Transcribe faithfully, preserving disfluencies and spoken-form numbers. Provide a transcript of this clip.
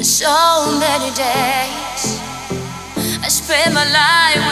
So many days I spend my life